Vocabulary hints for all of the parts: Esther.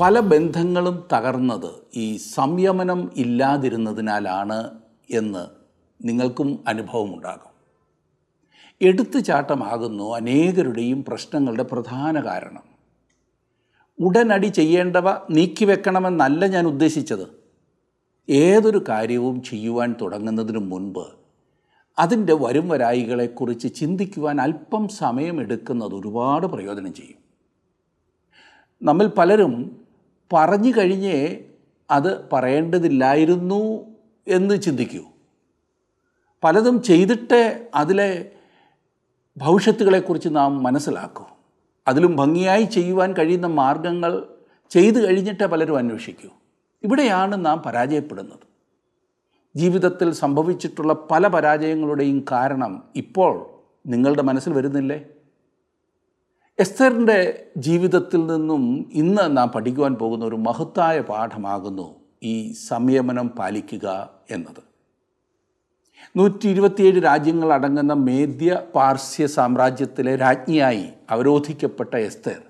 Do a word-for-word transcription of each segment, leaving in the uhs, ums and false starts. പല ബന്ധങ്ങളും തകർന്നത് ഈ സംയമനം ഇല്ലാതിരുന്നതിനാലാണ് എന്ന് നിങ്ങൾക്കും അനുഭവമുണ്ടാകും. എടുത്തുചാട്ടമാകുന്നു അനേകരുടെയും പ്രശ്നങ്ങളുടെ പ്രധാന കാരണം. ഉടനടി ചെയ്യേണ്ടവ നീക്കിവെക്കണമെന്നല്ല ഞാൻ ഉദ്ദേശിച്ചത്. ഏതൊരു കാര്യവും ചെയ്യുവാൻ തുടങ്ങുന്നതിന് മുൻപ് അതിൻ്റെ വരും വരായികളെക്കുറിച്ച് ചിന്തിക്കുവാൻ അല്പം സമയമെടുക്കുന്നത് ഒരുപാട് പ്രയോജനം ചെയ്യും. നമ്മൾ പലരും പറഞ്ഞു കഴിഞ്ഞേ അത് പറയേണ്ടതില്ലായിരുന്നു എന്ന് ചിന്തിക്കൂ. പലതും ചെയ്തിട്ടേ അതിലെ ഭവിഷ്യത്തുകളെക്കുറിച്ച് നാം മനസ്സിലാക്കൂ. അതിലും ഭംഗിയായി ചെയ്യുവാൻ കഴിയുന്ന മാർഗങ്ങൾ ചെയ്തു കഴിഞ്ഞിട്ടേ പലരും അന്വേഷിക്കൂ. ഇവിടെയാണ് നാം പരാജയപ്പെടുന്നത്. ജീവിതത്തിൽ സംഭവിച്ചിട്ടുള്ള പല പരാജയങ്ങളുടെയും കാരണം ഇപ്പോൾ നിങ്ങളുടെ മനസ്സിൽ വരുന്നില്ലേ? എസ്തറിൻ്റെ ജീവിതത്തിൽ നിന്നും ഇന്ന് നാം പഠിക്കുവാൻ പോകുന്ന ഒരു മഹത്തായ പാഠമാകുന്നു ഈ സംയമനം പാലിക്കുക എന്നത്. നൂറ്റി ഇരുപത്തിയേഴ് രാജ്യങ്ങൾ അടങ്ങുന്ന മേദ്യ പാർശ്യ സാമ്രാജ്യത്തിലെ രാജ്ഞിയായി അവരോധിക്കപ്പെട്ട എസ്തർ,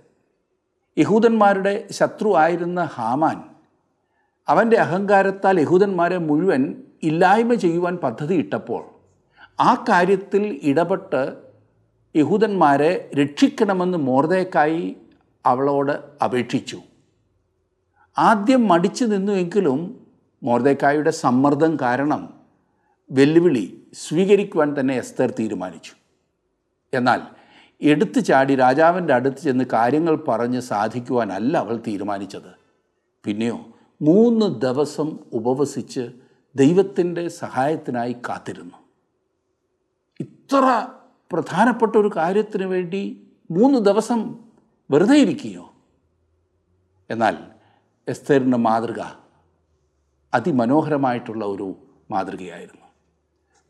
യഹൂദന്മാരുടെ ശത്രു ആയിരുന്ന ഹാമാൻ അവൻ്റെ അഹങ്കാരത്താൽ യഹൂദന്മാരെ മുഴുവൻ ഇല്ലായ്മ ചെയ്യുവാൻ പദ്ധതിയിട്ടപ്പോൾ ആ കാര്യത്തിൽ ഇടപെട്ട് യഹൂദന്മാരെ രക്ഷിക്കണമെന്ന് മൊർദെഖായി അവളോട് അപേക്ഷിച്ചു. ആദ്യം മടിച്ചു നിന്നുവെങ്കിലും മൊർദെഖായിയുടെ സമ്മർദ്ദം കാരണം വെല്ലുവിളി സ്വീകരിക്കുവാൻ തന്നെ എസ്തർ തീരുമാനിച്ചു. എന്നാൽ എടുത്തു ചാടി രാജാവിൻ്റെ അടുത്ത് ചെന്ന് കാര്യങ്ങൾ പറഞ്ഞ് സാധിക്കുവാനല്ല അവൾ തീരുമാനിച്ചത്. പിന്നെയോ മൂന്ന് ദിവസം ഉപവസിച്ച് ദൈവത്തിൻ്റെ സഹായത്തിനായി കാത്തിരുന്നു. ഇത്ര പ്രധാനപ്പെട്ട ഒരു കാര്യത്തിന് വേണ്ടി മൂന്ന് ദിവസം വെറുതെ ഇരിക്കുകയോ? എന്നാൽ എസ്തേറിൻ്റെ മാതൃക അതിമനോഹരമായിട്ടുള്ള ഒരു മാതൃകയായിരുന്നു.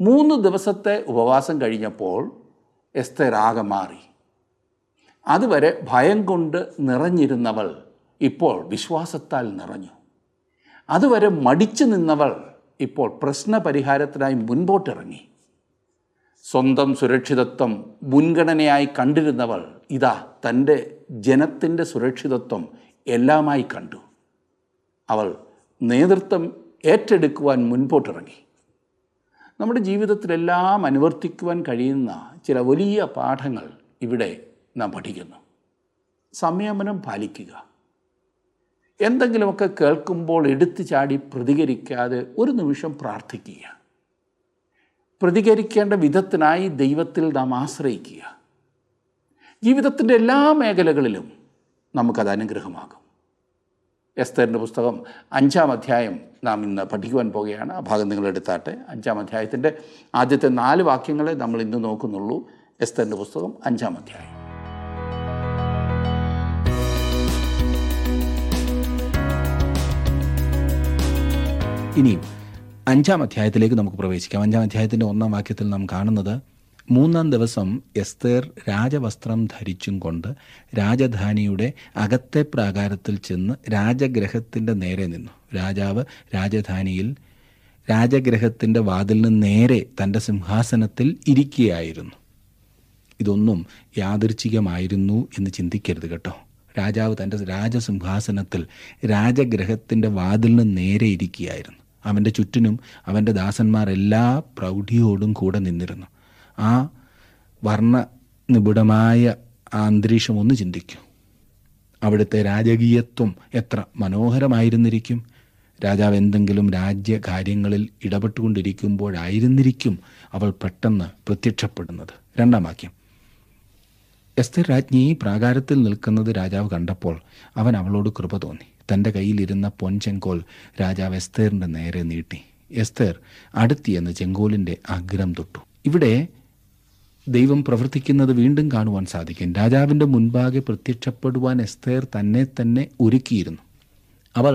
മൂന്ന് ദിവസത്തെ ഉപവാസം കഴിഞ്ഞപ്പോൾ എസ്തേർ ആകെ മാറി. അതുവരെ ഭയം കൊണ്ട് നിറഞ്ഞിരുന്നവൾ ഇപ്പോൾ വിശ്വാസത്താൽ നിറഞ്ഞു. അതുവരെ മടിച്ചു നിന്നവൾ ഇപ്പോൾ പ്രശ്നപരിഹാരത്തിനായി മുൻപോട്ടിറങ്ങി. സ്വന്തം സുരക്ഷിതത്വം മുൻഗണനയായി കണ്ടിരുന്നവൾ ഇതാ തൻ്റെ ജനത്തിൻ്റെ സുരക്ഷിതത്വം എല്ലാമായി കണ്ടു. അവൾ നേതൃത്വം ഏറ്റെടുക്കുവാൻ മുൻപോട്ടിറങ്ങി. നമ്മുടെ ജീവിതത്തിലെല്ലാം അനുവർത്തിക്കുവാൻ കഴിയുന്ന ചില വലിയ പാഠങ്ങൾ ഇവിടെ നാം പഠിക്കുന്നു. സംയമനം പാലിക്കുക. എന്തെങ്കിലുമൊക്കെ കേൾക്കുമ്പോൾ എടുത്തു ചാടി പ്രതികരിക്കാതെ ഒരു നിമിഷം പ്രാർത്ഥിക്കുക. പ്രതികരിക്കേണ്ട വിധത്തിനായി ദൈവത്തിൽ നാം ആശ്രയിക്കുക. ജീവിതത്തിൻ്റെ എല്ലാ മേഖലകളിലും നമുക്കത് അനുഗ്രഹമാകും. എസ്തേറിൻ്റെ പുസ്തകം അഞ്ചാം അധ്യായം നാം ഇന്ന് പഠിക്കുവാൻ പോകുകയാണ്. ആ ഭാഗം നിങ്ങളെടുത്താട്ടെ. അഞ്ചാം അധ്യായത്തിൻ്റെ ആദ്യത്തെ നാല് വാക്യങ്ങളെ നമ്മൾ ഇന്ന് നോക്കുന്നുള്ളൂ. എസ്തേറിൻ്റെ പുസ്തകം അഞ്ചാം അധ്യായം. ഇനിയും അഞ്ചാം അധ്യായത്തിലേക്ക് നമുക്ക് പ്രവേശിക്കാം. അഞ്ചാം അധ്യായത്തിൻ്റെ ഒന്നാം വാക്യത്തിൽ നാം കാണുന്നത്, മൂന്നാം ദിവസം എസ്തേർ രാജവസ്ത്രം ധരിച്ചും കൊണ്ട് രാജധാനിയുടെ അകത്തെ പ്രാകാരത്തിൽ ചെന്ന് രാജഗൃഹത്തിൻ്റെ നേരെ നിന്നു. രാജാവ് രാജധാനിയിൽ രാജഗൃഹത്തിൻ്റെ വാതിലിന് നേരെ തൻ്റെ സിംഹാസനത്തിൽ ഇരിക്കുകയായിരുന്നു. ഇതൊന്നും യാദൃച്ഛികമായിരുന്നു എന്ന് ചിന്തിക്കരുത് കേട്ടോ. രാജാവ് തൻ്റെ രാജസിംഹാസനത്തിൽ രാജഗൃഹത്തിൻ്റെ വാതിലിന് നേരെ ഇരിക്കുകയായിരുന്നു. അവൻ്റെ ചുറ്റിനും അവൻ്റെ ദാസന്മാരെല്ലാ പ്രൗഢിയോടും കൂടെ നിന്നിരുന്നു. ആ വർണ്ണ നിബിഡമായ അന്തരീക്ഷം ഒന്ന് ചിന്തിക്കൂ. അവിടുത്തെ രാജകീയത്വം എത്ര മനോഹരമായിരുന്നിരിക്കും. രാജാവ് എന്തെങ്കിലും രാജ്യകാര്യങ്ങളിൽ ഇടപെട്ടുകൊണ്ടിരിക്കുമ്പോഴായിരുന്നിരിക്കും അവൾ പെട്ടെന്ന് പ്രത്യക്ഷപ്പെടുന്നത്. രണ്ടാം വാക്യം, എസ്തേർ രാജ്ഞി പ്രാകാരത്തിൽ നിൽക്കുന്നത് രാജാവ് കണ്ടപ്പോൾ അവൻ അവളോട് കൃപ തോന്നി. തൻ്റെ കയ്യിലിരുന്ന പൊൻ ചെങ്കോൽ രാജാവ് എസ്തേറിൻ്റെ നേരെ നീട്ടി. എസ്തേർ അടുത്തിയെന്ന് ചെങ്കോലിൻ്റെ അഗ്രം തൊട്ടു. ഇവിടെ ദൈവം പ്രവർത്തിക്കുന്നത് വീണ്ടും കാണുവാൻ സാധിക്കും. രാജാവിൻ്റെ മുൻപാകെ പ്രത്യക്ഷപ്പെടുവാൻ എസ്തേർ തന്നെ തന്നെ ഒരുക്കിയിരുന്നു. അവൾ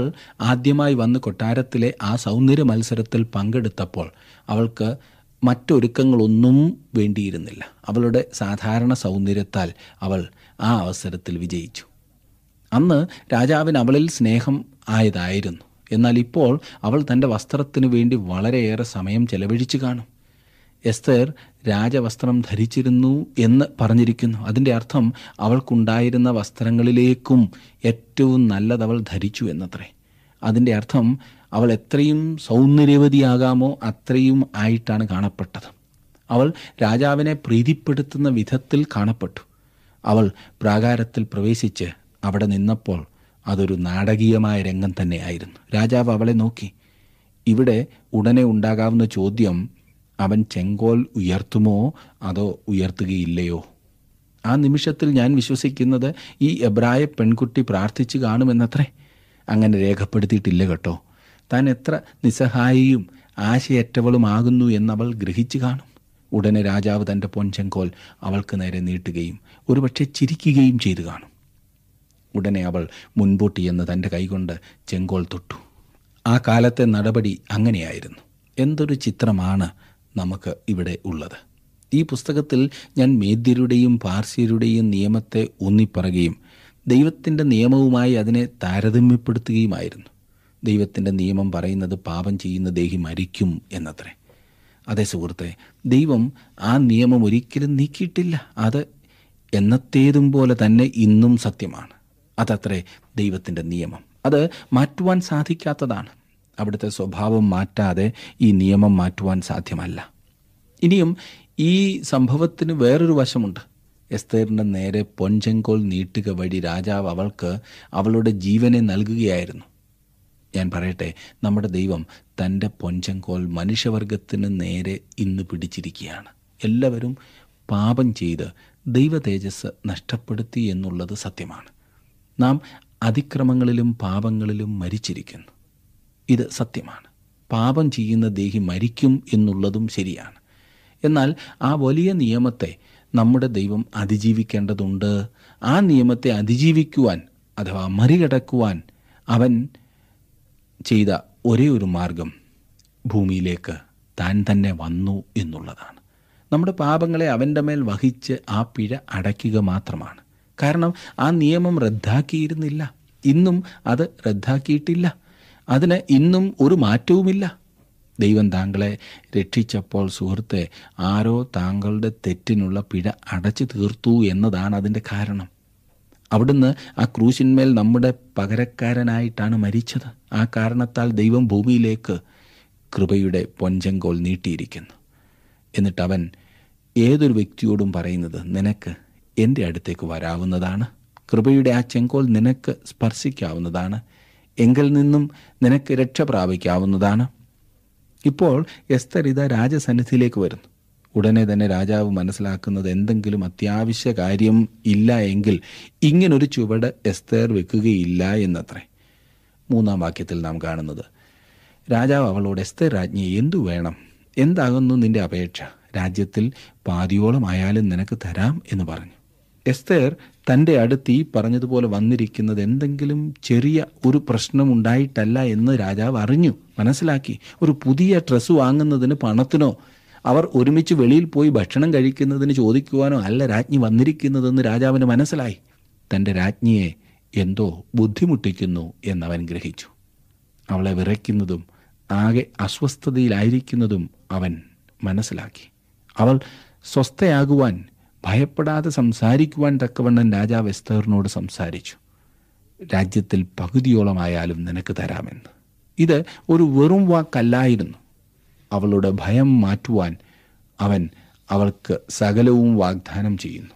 ആദ്യമായി വന്ന് കൊട്ടാരത്തിലെ ആ സൗന്ദര്യ മത്സരത്തിൽ പങ്കെടുത്തപ്പോൾ അവൾക്ക് മറ്റൊരുക്കങ്ങളൊന്നും വേണ്ടിയിരുന്നില്ല. അവളുടെ സാധാരണ സൗന്ദര്യത്താൽ അവൾ ആ അവസരത്തിൽ വിജയിച്ചു. അന്ന് രാജാവിന് അവളിൽ സ്നേഹം ആയതായിരുന്നു. എന്നാൽ ഇപ്പോൾ അവൾ തൻ്റെ വസ്ത്രത്തിനു വേണ്ടി വളരെയേറെ സമയം ചെലവഴിച്ചു കാണും. എസ്തേർ രാജവസ്ത്രം ധരിച്ചിരുന്നു എന്ന് പറഞ്ഞിരിക്കുന്നു. അതിൻ്റെ അർത്ഥം അവൾക്കുണ്ടായിരുന്ന വസ്ത്രങ്ങളിലേക്കും ഏറ്റവും നല്ലത് അവൾ ധരിച്ചു എന്നത്രേ. അതിൻ്റെ അർത്ഥം അവൾ എത്രയും സൗന്ദര്യവതിയാകാമോ അത്രയും ആയിട്ടാണ് കാണപ്പെട്ടത്. അവൾ രാജാവിനെ പ്രീതിപ്പെടുത്തുന്ന വിധത്തിൽ കാണപ്പെട്ടു. അവൾ പ്രാകാരത്തിൽ പ്രവേശിച്ച് അവിടെ നിന്നപ്പോൾ അതൊരു നാടകീയമായ രംഗം തന്നെയായിരുന്നു. രാജാവ് അവളെ നോക്കി. ഇവിടെ ഉടനെ ഉണ്ടാകാവുന്ന ചോദ്യം, അവൻ ചെങ്കോൽ ഉയർത്തുമോ അതോ ഉയർത്തുകയില്ലയോ? ആ നിമിഷത്തിൽ ഞാൻ വിശ്വസിക്കുന്നത് ഈ എബ്രായ പെൺകുട്ടി പ്രാർത്ഥിച്ചു കാണുമെന്നത്രേ. അങ്ങനെ രേഖപ്പെടുത്തിയിട്ടില്ല കേട്ടോ. താൻ എത്ര നിസ്സഹായിയും ആശയറ്റവളുമാകുന്നു എന്നവൾ ഗ്രഹിച്ചു കാണും. ഉടനെ രാജാവ് തൻ്റെ പൊൻചെങ്കോൽ അവൾക്ക് നേരെ നീട്ടുകയും ഒരുപക്ഷെ ചിരിക്കുകയും ചെയ്തു കാണും. ഉടനെ അവൾ മുൻപോട്ട് ചെന്ന് തൻ്റെ കൈകൊണ്ട് ചെങ്കോൽ തൊട്ടു. ആ കാലത്തെ നടപടി അങ്ങനെയായിരുന്നു. എന്തൊരു ചിത്രമാണ് നമുക്ക് ഇവിടെ ഉള്ളത്! ഈ പുസ്തകത്തിൽ ഞാൻ മേദ്യരുടെയും പാർശ്യരുടെയും നിയമത്തെ ഊന്നിപ്പറയുകയും ദൈവത്തിൻ്റെ നിയമവുമായി അതിനെ താരതമ്യപ്പെടുത്തുകയുമായിരുന്നു. ദൈവത്തിൻ്റെ നിയമം പറയുന്നത് പാപം ചെയ്യുന്ന ദേഹി മരിക്കും എന്നത്രേ. അതേ സുഹൃത്തെ, ദൈവം ആ നിയമം ഒരിക്കലും നീക്കിയിട്ടില്ല. അത് എന്നത്തേതും പോലെ തന്നെ ഇന്നും സത്യമാണ്. അതത്രേ ദൈവത്തിൻ്റെ നിയമം. അത് മാറ്റുവാൻ സാധിക്കാത്തതാണ്. അവിടുത്തെ സ്വഭാവം മാറ്റാതെ ഈ നിയമം മാറ്റുവാൻ സാധ്യമല്ല. ഇനിയും ഈ സംഭവത്തിന് വേറൊരു വശമുണ്ട്. എസ്തേറിൻ്റെ നേരെ പൊൻചെങ്കോൽ നീട്ടുക വഴി രാജാവ് അവൾക്ക് അവളുടെ ജീവനെ നൽകുകയായിരുന്നു. ഞാൻ പറയട്ടെ, നമ്മുടെ ദൈവം തൻ്റെ പൊൻചെങ്കോൽ മനുഷ്യവർഗത്തിന് നേരെ ഇന്ന് പിടിച്ചിരിക്കുകയാണ്. എല്ലാവരും പാപം ചെയ്ത് ദൈവ തേജസ് നഷ്ടപ്പെടുത്തി എന്നുള്ളത് സത്യമാണ്. നാം അതിക്രമങ്ങളിലും പാപങ്ങളിലും മരിച്ചിരിക്കുന്നു. ഇത് സത്യമാണ്. പാപം ചെയ്യുന്ന ദേഹി മരിക്കും എന്നുള്ളതും ശരിയാണ്. എന്നാൽ ആ വലിയ നിയമത്തെ നമ്മുടെ ദൈവം അതിജീവിക്കേണ്ടതുണ്ട്. ആ നിയമത്തെ അതിജീവിക്കുവാൻ അഥവാ മറികടക്കുവാൻ അവൻ ചെയ്ത ഒരേ ഒരു മാർഗം ഭൂമിയിലേക്ക് താൻ തന്നെ വന്നു എന്നുള്ളതാണ്. നമ്മുടെ പാപങ്ങളെ അവൻ്റെ മേൽ വഹിച്ച് ആ പിഴ അടയ്ക്കുക മാത്രമാണ്. കാരണം ആ നിയമം റദ്ദാക്കിയിരുന്നില്ല. ഇന്നും അത് റദ്ദാക്കിയിട്ടില്ല. അതിന് ഇന്നും ഒരു മാറ്റവുമില്ല. ദൈവം താങ്കളെ രക്ഷിച്ചപ്പോൾ സുഹൃത്തെ, ആരോ താങ്കളുടെ തെറ്റിനുള്ള പിഴ അടച്ചു തീർത്തു എന്നതാണ് അതിൻ്റെ കാരണം. അവിടുന്ന് ആ ക്രൂശിന്മേൽ നമ്മുടെ പകരക്കാരനായിട്ടാണ് മരിച്ചത്. ആ കാരണത്താൽ ദൈവം ഭൂമിയിലേക്ക് കൃപയുടെ പൊൻചെങ്കോൽ നീട്ടിയിരിക്കുന്നു. എന്നിട്ട് അവൻ ഏതൊരു വ്യക്തിയോടും പറയുന്നത്, നിനക്ക് എൻ്റെ അടുത്തേക്ക് വരാവുന്നതാണ്. കൃപയുടെ ആ ചെങ്കോൽ നിനക്ക് സ്പർശിക്കാവുന്നതാണ്. എങ്കിൽ നിന്നും നിനക്ക് രക്ഷ പ്രാപിക്കാവുന്നതാണ്. ഇപ്പോൾ എസ്തർ ഇതാ രാജസന്നിധിയിലേക്ക് വരുന്നു. ഉടനെ തന്നെ രാജാവ് മനസ്സിലാക്കുന്നത് എന്തെങ്കിലും അത്യാവശ്യ കാര്യം ഇല്ല എങ്കിൽ ഇങ്ങനൊരു ചുവട് എസ്തേർ വെക്കുകയില്ല എന്നത്രേ. മൂന്നാം വാക്യത്തിൽ നാം കാണുന്നത്, രാജാവ് അവളോട്, എസ്തേർ രാജ്ഞിയെ, എന്തു വേണം? എന്താകുന്നു നിന്റെ അപേക്ഷ? രാജ്യത്തിൽ പാതിയോളം ആയാലും നിനക്ക് തരാം എന്ന് പറഞ്ഞു. എസ്തേർ തൻ്റെ അടുത്ത് ഈ പറഞ്ഞതുപോലെ വന്നിരിക്കുന്നത് എന്തെങ്കിലും ചെറിയ ഒരു പ്രശ്നമുണ്ടായിട്ടല്ല എന്ന് രാജാവ് അറിഞ്ഞു, മനസ്സിലാക്കി. ഒരു പുതിയ ഡ്രസ്സ് വാങ്ങുന്നതിന് പണത്തിനോ അവർ ഒരുമിച്ച് വെളിയിൽ പോയി ഭക്ഷണം കഴിക്കുന്നതിന് ചോദിക്കുവാനോ അല്ല രാജ്ഞി വന്നിരിക്കുന്നതെന്ന് രാജാവിന് മനസ്സിലായി. തൻ്റെ രാജ്ഞിയെ എന്തോ ബുദ്ധിമുട്ടിക്കുന്നു എന്നവൻ ഗ്രഹിച്ചു. അവളെ വിറയ്ക്കുന്നതും ആകെ അസ്വസ്ഥതയിലായിരിക്കുന്നതും അവൻ മനസ്സിലാക്കി. അവൾ സ്വസ്ഥയാകുവാൻ ഭയപ്പെടാതെ സംസാരിക്കുവാൻ തക്കവണ്ണം രാജാവ് എസ്തേറിനോട് സംസാരിച്ചു. രാജ്യത്തിൽ പകുതിയോളമായാലും നിനക്ക് തരാമെന്ന്. ഇത് ഒരു വെറും വാക്കല്ലായിരുന്നു. അവളുടെ ഭയം മാറ്റുവാൻ അവൻ അവൾക്ക് സകലവും വാഗ്ദാനം ചെയ്യുന്നു.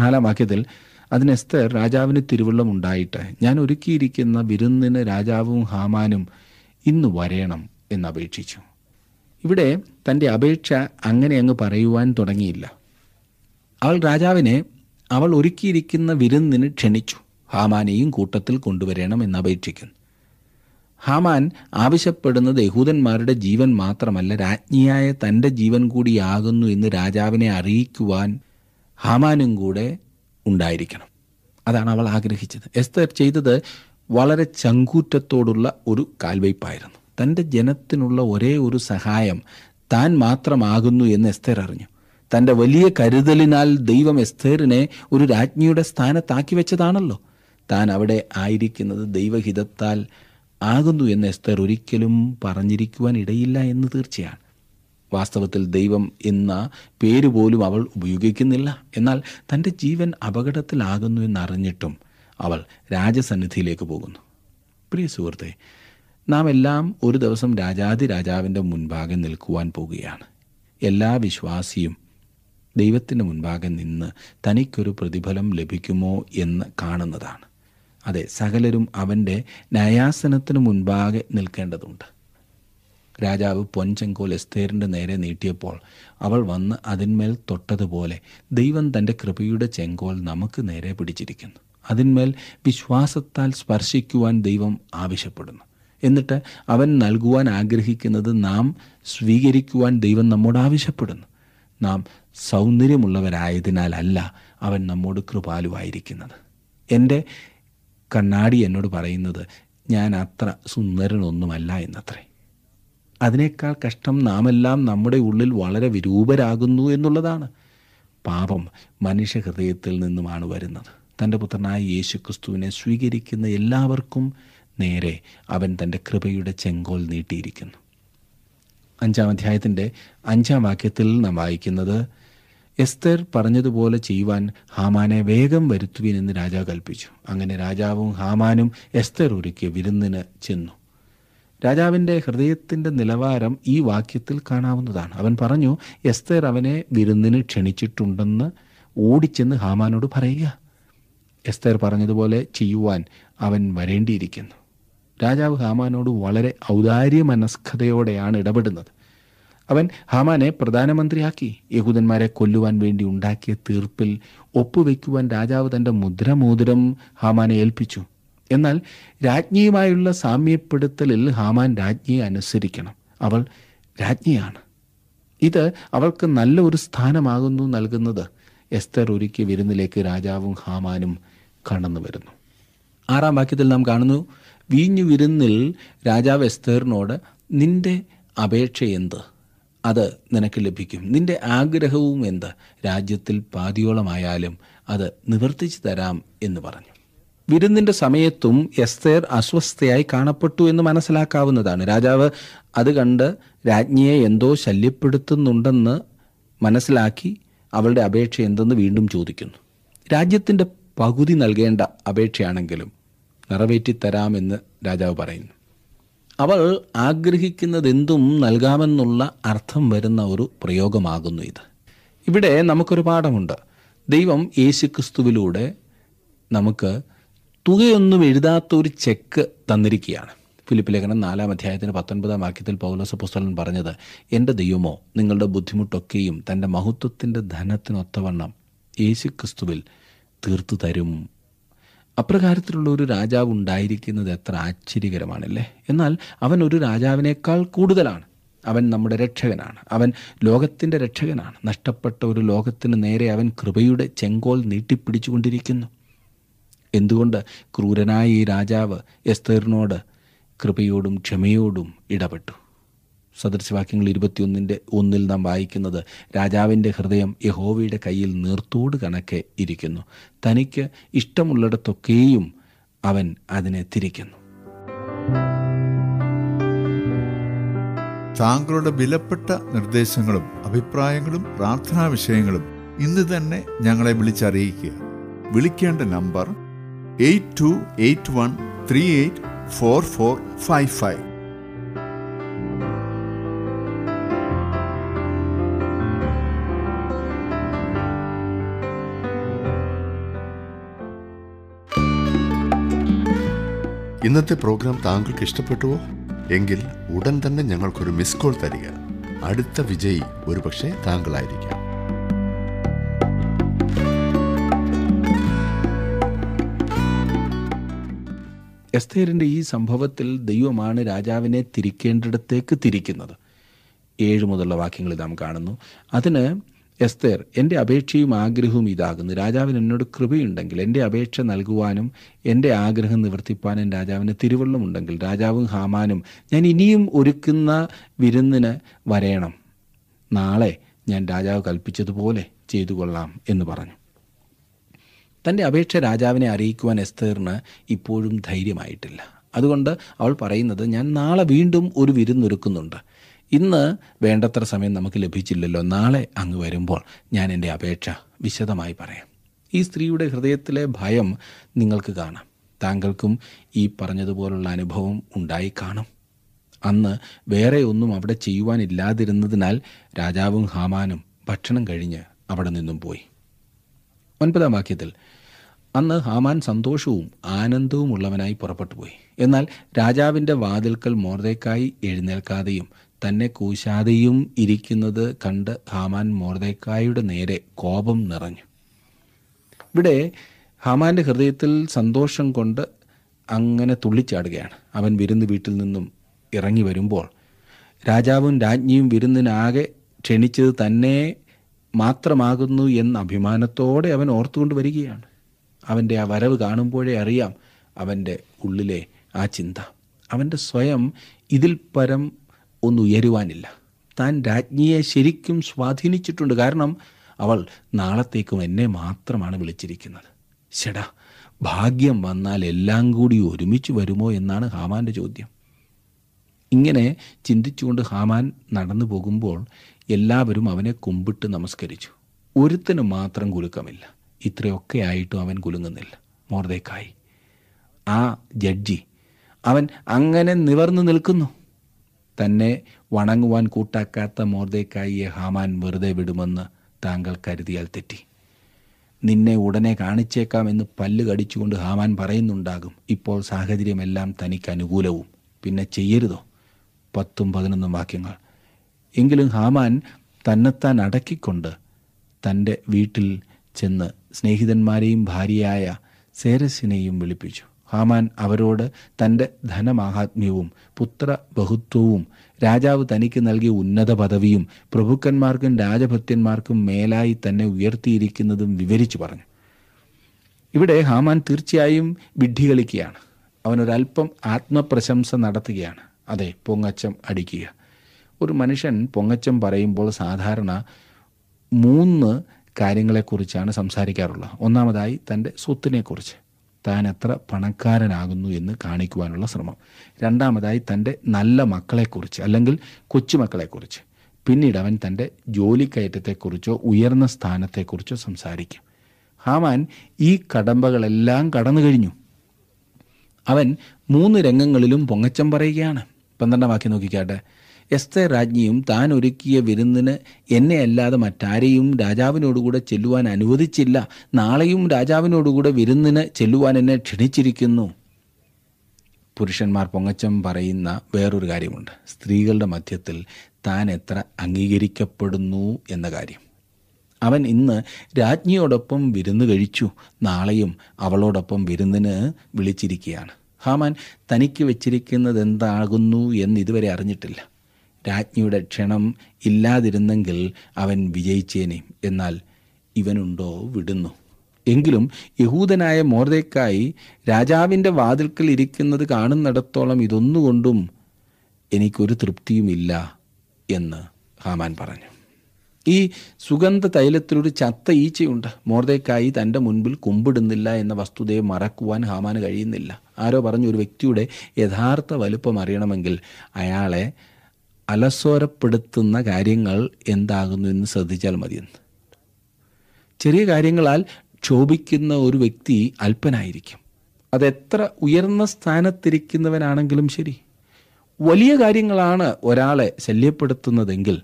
നാലാം വാക്യത്തിൽ, അതിന് എസ്തേർ, രാജാവിന് തിരുവള്ളം ഉണ്ടായിട്ട് ഞാൻ ഒരുക്കിയിരിക്കുന്ന വിരുന്നിന് രാജാവും ഹാമാനും ഇന്ന് വരേണം എന്നപേക്ഷിച്ചു. ഇവിടെ തൻ്റെ അപേക്ഷ അങ്ങനെ അങ്ങ് പറയുവാൻ തുടങ്ങിയില്ല. അവൾ രാജാവിനെ അവൾ ഒരുക്കിയിരിക്കുന്ന വിരുന്നിന് ക്ഷണിച്ചു. ഹാമാനെയും കൂട്ടത്തിൽ കൊണ്ടുവരണം എന്നപേക്ഷിക്കുന്നു. ഹാമാൻ ആവശ്യപ്പെടുന്നത് യഹൂദന്മാരുടെ ജീവൻ മാത്രമല്ല, രാജ്ഞിയായ തൻ്റെ ജീവൻ കൂടിയാകുന്നു എന്ന് രാജാവിനെ അറിയിക്കുവാൻ ഹാമാനും കൂടെ ഉണ്ടായിരിക്കണം. അതാണ് അവൾ ആഗ്രഹിച്ചത്. എസ്തേർ ചെയ്തത് വളരെ ചങ്കൂറ്റത്തോടുള്ള ഒരു കാൽവയ്പായിരുന്നു. തൻ്റെ ജനത്തിനുള്ള ഒരേ ഒരു സഹായം താൻ മാത്രമാകുന്നു എന്ന് എസ്തേർ അറിഞ്ഞു. തൻ്റെ വലിയ കരുതലിനാൽ ദൈവം എസ്തേറിനെ ഒരു രാജ്ഞിയുടെ സ്ഥാനത്താക്കി വെച്ചതാണല്ലോ. താൻ അവിടെ ആയിരിക്കുന്നത് ദൈവഹിതത്താൽ ആകുന്നു എന്ന് എസ്തേർ ഒരിക്കലും പറഞ്ഞിരിക്കുവാൻ ഇടയില്ല എന്ന് തീർച്ചയാണ്. വാസ്തവത്തിൽ ദൈവം എന്ന പേര് പോലും അവൾ ഉപയോഗിക്കുന്നില്ല. എന്നാൽ തൻ്റെ ജീവൻ അപകടത്തിലാകുന്നു എന്നറിഞ്ഞിട്ടും അവൾ രാജസന്നിധിയിലേക്ക് പോകുന്നു. പ്രിയ സുഹൃത്തെ, നാം എല്ലാം ഒരു ദിവസം രാജാതി രാജാവിൻ്റെ മുൻപാകെ നിൽക്കുവാൻ പോകുകയാണ്. എല്ലാ വിശ്വാസിയും ദൈവത്തിൻ്റെ മുൻപാകെ നിന്ന് തനിക്കൊരു പ്രതിഫലം ലഭിക്കുമോ എന്ന് കാണുന്നതാണ്. അതെ, സകലരും അവൻ്റെ ന്യായാസനത്തിന് മുൻപാകെ നിൽക്കേണ്ടതുണ്ട്. രാജാവ് പൊൻചെങ്കോൽ എസ്തേറിൻ്റെ നേരെ നീട്ടിയപ്പോൾ അവൾ വന്ന് അതിന്മേൽ തൊട്ടതുപോലെ ദൈവം തൻ്റെ കൃപയുടെ ചെങ്കോൽ നമുക്ക് നേരെ പിടിച്ചിരിക്കുന്നു. അതിന്മേൽ വിശ്വാസത്താൽ സ്പർശിക്കുവാൻ ദൈവം ആവശ്യപ്പെടുന്നു. എന്നിട്ട് അവൻ നൽകുവാൻ ആഗ്രഹിക്കുന്നത് നാം സ്വീകരിക്കുവാൻ ദൈവം നമ്മോട് ആവശ്യപ്പെടുന്നു. നാം സൗന്ദര്യമുള്ളവരായതിനാലല്ല അവൻ നമ്മോട് കൃപാലുവായിരിക്കുന്നത്. എൻ്റെ കണ്ണാടി എന്നോട് പറയുന്നത് ഞാൻ അത്ര സുന്ദരനൊന്നുമല്ല എന്നത്രേ. അതിനേക്കാൾ കഷ്ടം നാമെല്ലാം നമ്മുടെ ഉള്ളിൽ വളരെ വിരൂപരാകുന്നു എന്നുള്ളതാണ്. പാപം മനുഷ്യ ഹൃദയത്തിൽ നിന്നുമാണ് വരുന്നത്. തൻ്റെ പുത്രനായ യേശു ക്രിസ്തുവിനെ സ്വീകരിക്കുന്ന എല്ലാവർക്കും നേരെ അവൻ തൻ്റെ കൃപയുടെ ചെങ്കോൽ നീട്ടിയിരിക്കുന്നു. അഞ്ചാം അധ്യായത്തിൻ്റെ അഞ്ചാം വാക്യത്തിൽ നാം വായിക്കുന്നത്, എസ്തർ പറഞ്ഞതുപോലെ ചെയ്യുവാൻ ഹാമാനെ വേഗം വരുത്തുവിൻ എന്ന് രാജാവ് കൽപ്പിച്ചു. അങ്ങനെ രാജാവും ഹാമാനും എസ്തർ ഒരുക്കിയ വിരുന്നിന് ചെന്നു. രാജാവിൻ്റെ ഹൃദയത്തിൻ്റെ നിലവാരം ഈ വാക്യത്തിൽ കാണാവുന്നതാണ്. അവൻ പറഞ്ഞു, എസ്തർ അവനെ വിരുന്നിന് ക്ഷണിച്ചിട്ടുണ്ടെന്ന് ഓടിച്ചെന്ന് ഹാമാനോട് പറയുക. എസ്തർ പറഞ്ഞതുപോലെ ചെയ്യുവാൻ അവൻ വരേണ്ടിയിരിക്കുന്നു. രാജാവ് ഹാമാനോട് വളരെ ഔദാര്യ മനസ്കതയോടെയാണ് ഇടപെടുന്നത്. അവൻ ഹാമാനെ പ്രധാനമന്ത്രിയാക്കി. യഹൂദന്മാരെ കൊല്ലുവാൻ വേണ്ടി ഉണ്ടാക്കിയ തീർപ്പിൽ ഒപ്പുവെക്കുവാൻ രാജാവ് തൻ്റെ മുദ്രമോതിരം ഹാമാനെ ഏൽപ്പിച്ചു. എന്നാൽ രാജ്ഞിയുമായുള്ള സാമ്യപ്പെടുത്തലിൽ ഹാമാൻ രാജ്ഞിയെ അനുസരിക്കണം. അവൾ രാജ്ഞിയാണ്. ഇത് അവൾക്ക് നല്ല ഒരു സ്ഥാനമാകുന്നു നൽകുന്നത്. എസ്തർ ഒരുക്കിയ വിരുന്നിലേക്ക് രാജാവും ഹാമാനും കടന്നു വരുന്നു. ആറാം വാക്യത്തിൽ നാം കാണുന്നു, വീഞ്ഞു വിരുന്നിൽ രാജാവ് എസ്തേറിനോട്, നിന്റെ അപേക്ഷ എന്ത്, അത് നിനക്ക് ലഭിക്കും. നിന്റെ ആഗ്രഹവും എന്ത്, രാജ്യത്തിൽ പാതിയോളമായാലും അത് നിവർത്തിച്ചു തരാം എന്ന് പറഞ്ഞു. വിരുന്നിൻ്റെ സമയത്തും എസ്തേർ അസ്വസ്ഥയായി കാണപ്പെട്ടു എന്ന് മനസ്സിലാക്കാവുന്നതാണ്. രാജാവ് അത് കണ്ട് രാജ്ഞിയെ എന്തോ ശല്യപ്പെടുത്തുന്നുണ്ടെന്ന് മനസ്സിലാക്കി അവളുടെ അപേക്ഷ എന്തെന്ന് വീണ്ടും ചോദിക്കുന്നു. രാജ്യത്തിൻ്റെ പകുതി നൽകേണ്ട അപേക്ഷയാണെങ്കിലും നിറവേറ്റിത്തരാമെന്ന് രാജാവ് പറയുന്നു. അവൾ ആഗ്രഹിക്കുന്നതെന്തും നൽകാമെന്നുള്ള അർത്ഥം വരുന്ന ഒരു പ്രയോഗമാകുന്നു ഇത്. ഇവിടെ നമുക്കൊരു പാഠമുണ്ട്. ദൈവം യേശുക്രിസ്തുവിലൂടെ നമുക്ക് തുകയൊന്നും എഴുതാത്ത ഒരു ചെക്ക് തന്നിരിക്കുകയാണ്. ഫിലിപ്പ് ലേഖനം നാലാം അധ്യായത്തിന് പത്തൊൻപതാം വാക്യത്തിൽ പൗലോസ് അപ്പോസ്തലൻ പറഞ്ഞത്, എൻ്റെ ദൈവമോ നിങ്ങളുടെ ബുദ്ധിമുട്ടൊക്കെയും തൻ്റെ മഹത്വത്തിൻ്റെ ധനത്തിനൊത്തവണ്ണം യേശുക്രിസ്തുവിൽ തീർത്തു തരും. അപ്രകാരത്തിലുള്ള ഒരു രാജാവ് ഉണ്ടായിരിക്കുന്നത് എത്ര ആശ്ചര്യകരമാണല്ലേ. എന്നാൽ അവൻ ഒരു രാജാവിനേക്കാൾ കൂടുതലാണ്. അവൻ നമ്മുടെ രക്ഷകനാണ്. അവൻ ലോകത്തിൻ്റെ രക്ഷകനാണ്. നഷ്ടപ്പെട്ട ഒരു ലോകത്തിന് നേരെ അവൻ കൃപയുടെ ചെങ്കോൽ നീട്ടിപ്പിടിച്ചുകൊണ്ടിരിക്കുന്നു. എന്തുകൊണ്ട് ക്രൂരനായ ഈ രാജാവ് എസ്തേറിനോട് കൃപയോടും ക്ഷമയോടും ഇടപെട്ടു? സദൃശവാക്യങ്ങൾ ഇരുപത്തിയൊന്നിൻ്റെ ഒന്നിൽ നാം വായിക്കുന്നത്, രാജാവിൻ്റെ ഹൃദയം യഹോവയുടെ കയ്യിൽ നീർത്തോട് കണക്കെ ഇരിക്കുന്നു, തനിക്ക് ഇഷ്ടമുള്ളിടത്തൊക്കെയും അവൻ അതിനെ തിരിക്കുന്നു. താങ്കളുടെ വിലപ്പെട്ട നിർദ്ദേശങ്ങളും അഭിപ്രായങ്ങളും പ്രാർത്ഥനാ വിഷയങ്ങളും ഇന്ന് തന്നെ ഞങ്ങളെ വിളിച്ചറിയിക്കുക. വിളിക്കേണ്ട number eight two eight one three eight four four five five. ഇന്നത്തെ പ്രോഗ്രാം താങ്കൾക്ക് ഇഷ്ടപ്പെട്ടുവോ? എങ്കിൽ ഉടൻ തന്നെ ഞങ്ങൾക്കൊരു മിസ് കോൾ തരിക. അടുത്ത വിജയി ഒരുപക്ഷെ താങ്കളായിരിക്കാം. എസ്തേറിൻ്റെ ഈ സംഭവത്തിൽ ദൈവമാണ് രാജാവിനെ തിരിക്കേണ്ടിടത്തേക്ക് തിരിക്കുന്നത്. ഏഴ് മുതലുള്ള വാക്യങ്ങൾ നാം കാണുന്നു. അതിന് എസ്തേർ, എൻ്റെ അപേക്ഷയും ആഗ്രഹവും ഇതാകുന്നു, രാജാവിന് എന്നോട് കൃപയുണ്ടെങ്കിൽ എൻ്റെ അപേക്ഷ നൽകുവാനും എൻ്റെ ആഗ്രഹം നിവർത്തിപ്പാനും രാജാവിന് തിരുവള്ളമുണ്ടെങ്കിൽ രാജാവും ഹാമാനും ഞാൻ ഇനിയും ഒരുക്കുന്ന വിരുന്നിന് വരേണം, നാളെ ഞാൻ രാജാവ് കൽപ്പിച്ചതുപോലെ ചെയ്തു കൊള്ളാം എന്ന് പറഞ്ഞു. തൻ്റെ അപേക്ഷ രാജാവിനെ അറിയിക്കുവാൻ എസ്തേറിന് ഇപ്പോഴും ധൈര്യമായിട്ടില്ല. അതുകൊണ്ട് അവൾ പറയുന്നത്, ഞാൻ നാളെ വീണ്ടും ഒരു വിരുന്നൊരുക്കുന്നുണ്ട്, ഇന്ന് വേണ്ടത്ര സമയം നമുക്ക് ലഭിച്ചില്ലല്ലോ, നാളെ അങ്ങ് വരുമ്പോൾ ഞാൻ എൻ്റെ അപേക്ഷ വിശദമായി പറയാം. ഈ സ്ത്രീയുടെ ഹൃദയത്തിലെ ഭയം നിങ്ങൾക്ക് കാണാം. താങ്കൾക്കും ഈ പറഞ്ഞതുപോലുള്ള അനുഭവം ഉണ്ടായി കാണും. അന്ന് വേറെ ഒന്നും അവിടെ ചെയ്യുവാനില്ലാതിരുന്നതിനാൽ രാജാവും ഹാമാനും ഭക്ഷണം കഴിഞ്ഞ് അവിടെ നിന്നും പോയി. ഒൻപതാം വാക്യത്തിൽ, അന്ന് ഹാമാൻ സന്തോഷവും ആനന്ദവും ഉള്ളവനായി പുറപ്പെട്ടു പോയി. എന്നാൽ രാജാവിൻ്റെ വാതിൽക്കൽ മൊർദെഖായി എഴുന്നേൽക്കാതെയും തന്നെ കൂശാതെയും ഇരിക്കുന്നത് കണ്ട് ഹാമാൻ മൊർദെഖായിയുടെ നേരെ കോപം നിറഞ്ഞു. ഇവിടെ ഹാമാൻ്റെ ഹൃദയത്തിൽ സന്തോഷം കൊണ്ട് അങ്ങനെ തുള്ളിച്ചാടുകയാണ്. അവൻ വിരുന്ന് വീട്ടിൽ നിന്നും ഇറങ്ങി വരുമ്പോൾ രാജാവും രാജ്ഞിയും വിരുന്നിനാകെ ക്ഷണിച്ചത് തന്നെ മാത്രമാകുന്നു എന്ന അഭിമാനത്തോടെ അവൻ ഓർത്തുകൊണ്ട് വരികയാണ്. അവൻ്റെ ആ വരവ് കാണുമ്പോഴേ അറിയാം അവൻ്റെ ഉള്ളിലെ ആ ചിന്ത. അവൻ്റെ സ്വയം ഇതിൽ പരം ഒന്നുയരുവാനില്ല. താൻ രാജ്ഞിയെ ശരിക്കും സ്വാധീനിച്ചിട്ടുണ്ട്. കാരണം അവൾ നാളത്തേക്കും എന്നെ മാത്രമാണ് വിളിച്ചിരിക്കുന്നത്. ശടാ, ഭാഗ്യം വന്നാൽ എല്ലാം കൂടി ഒരുമിച്ച് വരുമോ എന്നാണ് ഹാമാൻ്റെ ചോദ്യം. ഇങ്ങനെ ചിന്തിച്ചുകൊണ്ട് ഹാമാൻ നടന്നു പോകുമ്പോൾ എല്ലാവരും അവനെ കുമ്പിട്ട് നമസ്കരിച്ചു. ഒരുത്തന് മാത്രം കുലുക്കമില്ല. ഇത്രയൊക്കെ ആയിട്ടും അവൻ കുലുങ്ങുന്നില്ല. മൊർദെഖായി, ആ ജഡ്ജി, അവൻ അങ്ങനെ നിവർന്നു നിൽക്കുന്നു. തന്നെ വണങ്ങുവാൻ കൂട്ടാക്കാത്ത മൊർദെഖായിയെ ഹാമാൻ വെറുതെ വിടുമെന്ന് താങ്കൾ കരുതിയാൽ തെറ്റി. നിന്നെ ഉടനെ കാണിച്ചേക്കാം എന്ന് പല്ല് കടിച്ചുകൊണ്ട് ഹാമാൻ പറയുന്നുണ്ടാകും. ഇപ്പോൾ സാഹചര്യമെല്ലാം തനിക്ക് അനുകൂലവും. പിന്നെ ചെയ്യരുതോ? പത്തും പതിനൊന്നും വാക്യങ്ങൾ. എങ്കിലും ഹാമാൻ തന്നെത്താൻ അടക്കിക്കൊണ്ട് തൻ്റെ വീട്ടിൽ ചെന്ന് സ്നേഹിതന്മാരെയും ഭാര്യയായ സേരസിനെയും വിളിപ്പിച്ചു. ഹാമാൻ അവരോട് തൻ്റെ ധനമാഹാത്മ്യവും പുത്ര ബഹുത്വവും രാജാവ് തനിക്ക് നൽകിയ ഉന്നത പദവിയും പ്രഭുക്കന്മാർക്കും രാജഭൃത്യന്മാർക്കും മേലായി തന്നെ ഉയർത്തിയിരിക്കുന്നതും വിവരിച്ചു പറഞ്ഞു. ഇവിടെ ഹാമാൻ തീർച്ചയായും വിഡ്ഢി കളിക്കുകയാണ്. അവനൊരൽപ്പം ആത്മപ്രശംസ നടത്തുകയാണ്. അതെ, പൊങ്ങച്ചം അടിക്കുക. ഒരു മനുഷ്യൻ പൊങ്ങച്ചം പറയുമ്പോൾ സാധാരണ മൂന്ന് കാര്യങ്ങളെക്കുറിച്ചാണ് സംസാരിക്കാറുള്ളത്. ഒന്നാമതായി തൻ്റെ സ്വത്തിനെക്കുറിച്ച്, താൻ എത്ര പണക്കാരനാകുന്നു എന്ന് കാണിക്കുവാനുള്ള ശ്രമം. രണ്ടാമതായി തൻ്റെ നല്ല മക്കളെക്കുറിച്ച് അല്ലെങ്കിൽ കൊച്ചുമക്കളെക്കുറിച്ച്. പിന്നീട് അവൻ തൻ്റെ ജോലിക്കയറ്റത്തെക്കുറിച്ചോ ഉയർന്ന സ്ഥാനത്തെക്കുറിച്ചോ സംസാരിക്കും. ഹാമാൻ ഈ കടമ്പകളെല്ലാം കടന്നു കഴിഞ്ഞു. അവൻ മൂന്ന് രംഗങ്ങളിലും പൊങ്ങച്ചം പറയുകയാണ്. പന്ത്രണ്ടാം വാക്യം നോക്കിക്കാട്ടെ. എസ്തേർ രാജ്ഞിയും താൻ ഒരുക്കിയ വിരുന്നിന് എന്നെ അല്ലാതെ മറ്റാരെയും രാജാവിനോടുകൂടെ ചെല്ലുവാൻ അനുവദിച്ചില്ല. നാളെയും രാജാവിനോടുകൂടെ വിരുന്നിന് ചെല്ലുവാൻ എന്നെ ക്ഷണിച്ചിരിക്കുന്നു. പുരുഷന്മാർ പൊങ്ങച്ചം പറയുന്ന വേറൊരു കാര്യമുണ്ട്. സ്ത്രീകളുടെ മധ്യത്തിൽ താൻ എത്ര അംഗീകരിക്കപ്പെടുന്നു എന്ന കാര്യം. അവൻ ഇന്ന് രാജ്ഞിയോടൊപ്പം വിരുന്ന് കഴിച്ചു, നാളെയും അവളോടൊപ്പം വിരുന്നിന് വിളിച്ചിരിക്കുകയാണ്. ഹാമാൻ തനിക്ക് വെച്ചിരിക്കുന്നത് എന്താകുന്നു എന്ന് ഇതുവരെ അറിഞ്ഞിട്ടില്ല. രാജ്ഞിയുടെ ക്ഷണം ഇല്ലാതിരുന്നെങ്കിൽ അവൻ വിജയിച്ചേനെ. എന്നാൽ ഇവനുണ്ടോ വിടുന്നു. എങ്കിലും യഹൂദനായ മൊർദെഖായി രാജാവിൻ്റെ വാതിൽക്കൽ ഇരിക്കുന്നത് കാണുന്നിടത്തോളം ഇതൊന്നുകൊണ്ടും എനിക്കൊരു തൃപ്തിയുമില്ല എന്ന് ഹാമാൻ പറഞ്ഞു. ഈ സുഗന്ധ തൈലത്തിലൊരു ചത്ത ഈച്ചയുണ്ട്. മൊർദെഖായി തൻ്റെ മുൻപിൽ കുമ്പിടുന്നില്ല എന്ന വസ്തുതയെ മറക്കുവാൻ ഹാമാന് കഴിയുന്നില്ല. ആരോ പറഞ്ഞു, ഒരു വ്യക്തിയുടെ യഥാർത്ഥ വലുപ്പം അറിയണമെങ്കിൽ അയാളെ അലസോരപ്പെടുത്തുന്ന കാര്യങ്ങൾ എന്താകുന്നു എന്ന് ശ്രദ്ധിച്ചാൽ മതിയെന്ന്. ചെറിയ കാര്യങ്ങളാൽ ക്ഷോഭിക്കുന്ന ഒരു വ്യക്തി അല്പനായിരിക്കും. അതെത്ര ഉയർന്ന സ്ഥാനത്തിരിക്കുന്നവനാണെങ്കിലും ശരി. വലിയ കാര്യങ്ങളാണ് ഒരാളെ ശല്യപ്പെടുത്തുന്നതെങ്കിൽ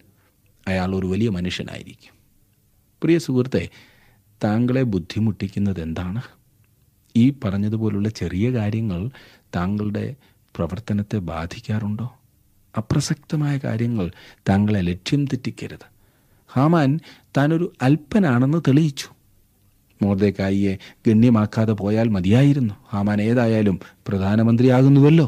അയാൾ ഒരു വലിയ മനുഷ്യനായിരിക്കും. പ്രിയ സുഹൃത്തെ, താങ്കളെ ബുദ്ധിമുട്ടിക്കുന്നത് എന്താണ്? ഈ പറഞ്ഞതുപോലുള്ള ചെറിയ കാര്യങ്ങൾ താങ്കളുടെ പ്രവർത്തനത്തെ ബാധിക്കാറുണ്ടോ? അപ്രസക്തമായ കാര്യങ്ങൾ താങ്കളെ ലക്ഷ്യം തെറ്റിക്കരുത്. ഹാമാൻ താനൊരു അല്പനാണെന്ന് തെളിയിച്ചു. മൊർദെഖായിയെ ഗണ്യമാക്കാതെ പോയാൽ മതിയായിരുന്നു. ഹാമാൻ ഏതായാലും പ്രധാനമന്ത്രിയാകുന്നുവല്ലോ.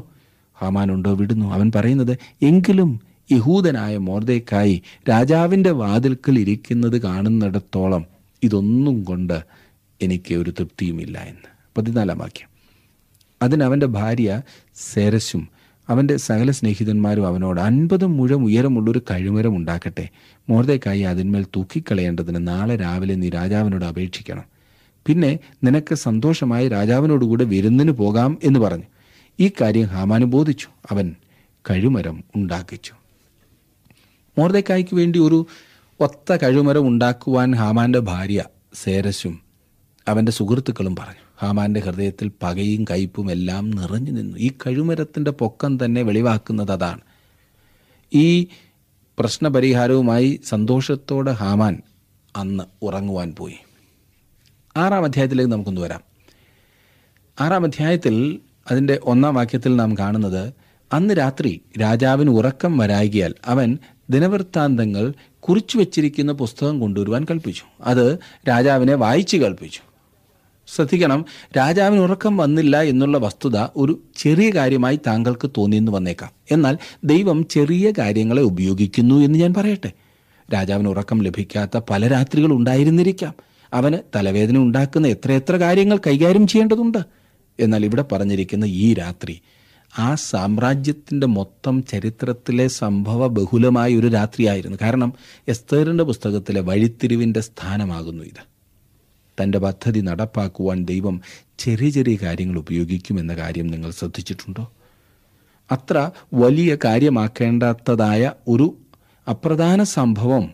ഹാമാൻ ഉണ്ടോ വിടുന്നു. അവൻ പറയുന്നത്, എങ്കിലും യഹൂദനായ മൊർദെഖായി രാജാവിൻ്റെ വാതിൽക്കൽ ഇരിക്കുന്നത് കാണുന്നിടത്തോളം ഇതൊന്നും കൊണ്ട് എനിക്ക് ഒരു തൃപ്തിയുമില്ല എന്ന്. പതിനാലാം വാക്യം. അതിനവൻ്റെ ഭാര്യ സേരസും അവൻ്റെ സകല സ്നേഹിതന്മാരും അവനോട്, അൻപത് മുഴം ഉയരമുള്ളൊരു കഴുമരം ഉണ്ടാക്കട്ടെ, മൊർദെഖായി അതിന്മേൽ തൂക്കിക്കളയേണ്ടതിന് നാളെ രാവിലെ നീ രാജാവിനോട് അപേക്ഷിക്കണം, പിന്നെ നിനക്ക് സന്തോഷമായി രാജാവിനോടുകൂടെ വിരുന്നിന് പോകാം എന്ന് പറഞ്ഞു. ഈ കാര്യം ഹാമാന് ബോധിച്ചു. അവൻ കഴുമരം ഉണ്ടാക്കിച്ചു. മൊർദെഖായിക്ക് വേണ്ടി ഒരു ഒത്ത കഴിമര ഉണ്ടാക്കുവാൻ ഹാമാൻ്റെ ഭാര്യ സേരശും അവൻ്റെ സുഹൃത്തുക്കളും പറഞ്ഞു. ഹാമാൻ്റെ ഹൃദയത്തിൽ പകയും കയ്പും എല്ലാം നിറഞ്ഞു നിന്നു. ഈ കഴിമരത്തിൻ്റെ പൊക്കം തന്നെ വെളിവാക്കുന്നത് അതാണ്. ഈ പ്രശ്നപരിഹാരവുമായി സന്തോഷത്തോടെ ഹാമാൻ അന്ന് ഉറങ്ങുവാൻ പോയി. ആറാം അധ്യായത്തിലേക്ക് നമുക്കൊന്ന് വരാം. ആറാം അധ്യായത്തിൽ അതിൻ്റെ ഒന്നാം വാക്യത്തിൽ നാം കാണുന്നത്, അന്ന് രാത്രി രാജാവിന് ഉറക്കം വരായികയാൽ അവൻ ദിനവൃത്താന്തങ്ങൾ കുറിച്ചു വച്ചിരിക്കുന്ന പുസ്തകം കൊണ്ടുവരുവാൻ കൽപ്പിച്ചു. അത് രാജാവിനെ വായിച്ചു കൽപ്പിച്ചു. ശ്രദ്ധിക്കണം, രാജാവിന് ഉറക്കം വന്നില്ല എന്നുള്ള വസ്തുത ഒരു ചെറിയ കാര്യമായി താങ്കൾക്ക് തോന്നിയെന്ന് വന്നേക്കാം. എന്നാൽ ദൈവം ചെറിയ കാര്യങ്ങളെ ഉപയോഗിക്കുന്നു എന്ന് ഞാൻ പറയട്ടെ. രാജാവിന് ഉറക്കം ലഭിക്കാത്ത പല രാത്രികൾ ഉണ്ടായിരുന്നിരിക്കാം. അവന് തലവേദന ഉണ്ടാക്കുന്ന എത്രയെത്ര കാര്യങ്ങൾ കൈകാര്യം ചെയ്യേണ്ടതുണ്ട്. എന്നാൽ ഇവിടെ പറഞ്ഞിരിക്കുന്ന ഈ രാത്രി ആ സാമ്രാജ്യത്തിൻ്റെ മൊത്തം ചരിത്രത്തിലെ സംഭവ ബഹുലമായ ഒരു രാത്രിയായിരുന്നു. കാരണം എസ്തേറിൻ്റെ പുസ്തകത്തിലെ വഴിത്തിരിവിൻ്റെ സ്ഥാനമാകുന്നു ഇത്. തൻ്റെ പദ്ധതി നടപ്പാക്കുവാൻ ദൈവം ചെറിയ ചെറിയ കാര്യങ്ങൾ ഉപയോഗിക്കുമെന്ന കാര്യം നിങ്ങൾ ശ്രദ്ധിച്ചിട്ടുണ്ടോ? അത്ര വലിയ കാര്യമാക്കേണ്ടാത്തതായ ഒരു അപ്രധാന സംഭവം